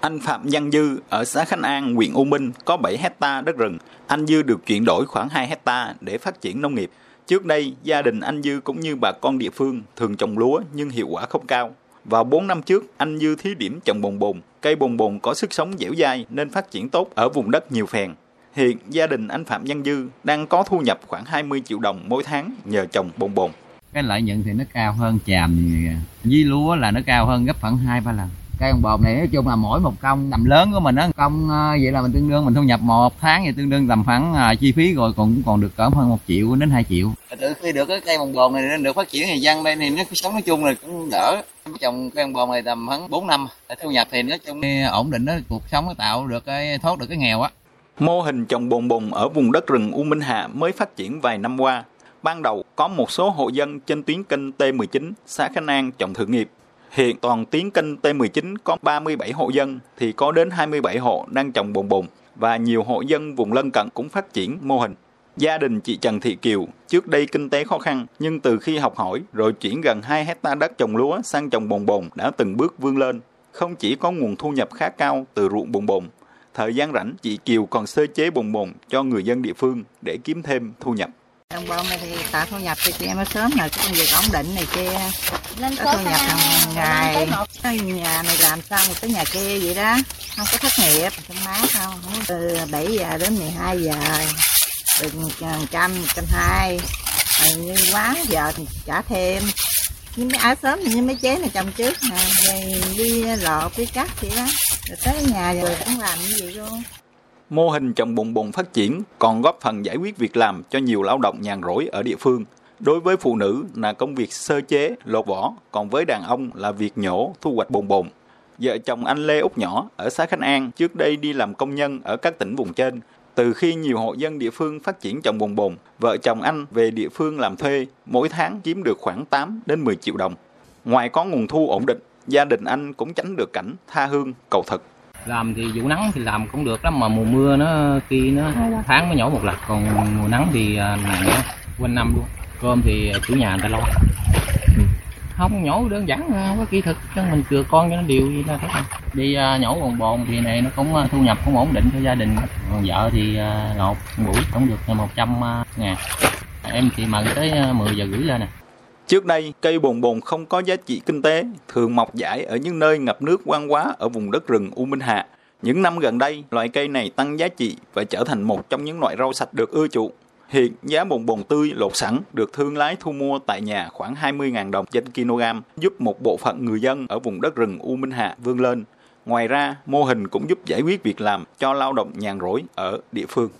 Anh Phạm Văn Dư ở xã Khánh An, huyện U Minh có 7 hectare đất rừng. Anh Dư được chuyển đổi khoảng 2 hectare để phát triển nông nghiệp. Trước đây, gia đình anh Dư cũng như bà con địa phương thường trồng lúa nhưng hiệu quả không cao. Vào 4 năm trước, anh Dư thí điểm trồng bồn bồn. Cây bồn bồn có sức sống dẻo dai nên phát triển tốt ở vùng đất nhiều phèn. Hiện, gia đình anh Phạm Văn Dư đang có thu nhập khoảng 20 triệu đồng mỗi tháng nhờ trồng bồn bồn. Cái lợi nhuận thì nó cao hơn chàm, với lúa là nó cao hơn gấp khoảng 2-3 lần. Cây bồn bồn này nói chung là mỗi một công tầm lớn của mình á, công vậy là mình tương đương mình thu nhập một tháng thì tương đương tầm khoảng chi phí rồi cũng còn được cỡ hơn 1 triệu đến 2 triệu. Từ khi được cái cây bồn bồn này nên được phát triển thì dân đây thì nó sống nói chung là cũng đỡ. Trồng cây bồn bồn này tầm khoảng 4 năm, thu nhập thì nói chung ổn định đó, cuộc sống nó tạo được cái thoát được cái nghèo á. Mô hình trồng bồn bồn ở vùng đất rừng U Minh Hạ mới phát triển vài năm qua. Ban đầu có một số hộ dân trên tuyến kênh T19 xã Khánh An trồng thử nghiệp. Hiện toàn tuyến kênh T19 có 37 hộ dân thì có đến 27 hộ đang trồng bồn bồn và nhiều hộ dân vùng lân cận cũng phát triển mô hình. Gia đình chị Trần Thị Kiều trước đây kinh tế khó khăn nhưng từ khi học hỏi rồi chuyển gần 2 hectare đất trồng lúa sang trồng bồn bồn đã từng bước vươn lên. Không chỉ có nguồn thu nhập khá cao từ ruộng bồn bồn, thời gian rảnh chị Kiều còn sơ chế bồn bồn cho người dân địa phương để kiếm thêm thu nhập. Đồng bồn này thì tạo thu nhập cho chị em nó sớm rồi, cái công việc ổn định này kia, có thu nhập hàng ngày, nhà này làm xong rồi tới nhà kia vậy đó, không có thất nghiệp, thoải mái không, từ 7 giờ đến 12 giờ, từ 120, như quá giờ thì trả thêm, nhưng mấy áo sớm thì như mấy chế này trồng trước nè, rồi đi lọt, đi cắt vậy đó, rồi tới nhà rồi cũng làm như vậy luôn. Mô hình trồng bồn bồn phát triển còn góp phần giải quyết việc làm cho nhiều lao động nhàn rỗi ở địa phương. Đối với phụ nữ là công việc sơ chế, lột vỏ, còn với đàn ông là việc nhổ, thu hoạch bồn bồn. Vợ chồng anh Lê Úc nhỏ ở xã Khánh An trước đây đi làm công nhân ở các tỉnh vùng trên. Từ khi nhiều hộ dân địa phương phát triển trồng bồn bồn, vợ chồng anh về địa phương làm thuê, mỗi tháng kiếm được khoảng 8 đến 10 triệu đồng. Ngoài có nguồn thu ổn định, gia đình anh cũng tránh được cảnh tha hương cầu thực. Làm thì vụ nắng thì làm cũng được lắm, mà mùa mưa khi nó tháng mới nhổ một lần, còn mùa nắng thì nhổ quanh năm luôn. Cơm thì chủ nhà người ta lo, không nhổ đơn giản không có kỹ thuật, chứ mình chừa con cho nó điều gì ta thấy không. Đi nhổ bồn bồn thì này nó cũng thu nhập cũng ổn định cho gia đình. Còn vợ thì lột buổi cũng được 100 ngàn, em thì mận tới 10 giờ rưỡi lên nè. Trước đây, cây bồn bồn không có giá trị kinh tế, thường mọc dại ở những nơi ngập nước hoang hóa ở vùng đất rừng U Minh Hạ. Những năm gần đây, loại cây này tăng giá trị và trở thành một trong những loại rau sạch được ưa chuộng. Hiện, giá bồn bồn tươi lột sẵn được thương lái thu mua tại nhà khoảng 20.000 đồng trên kg, giúp một bộ phận người dân ở vùng đất rừng U Minh Hạ vươn lên. Ngoài ra, mô hình cũng giúp giải quyết việc làm cho lao động nhàn rỗi ở địa phương.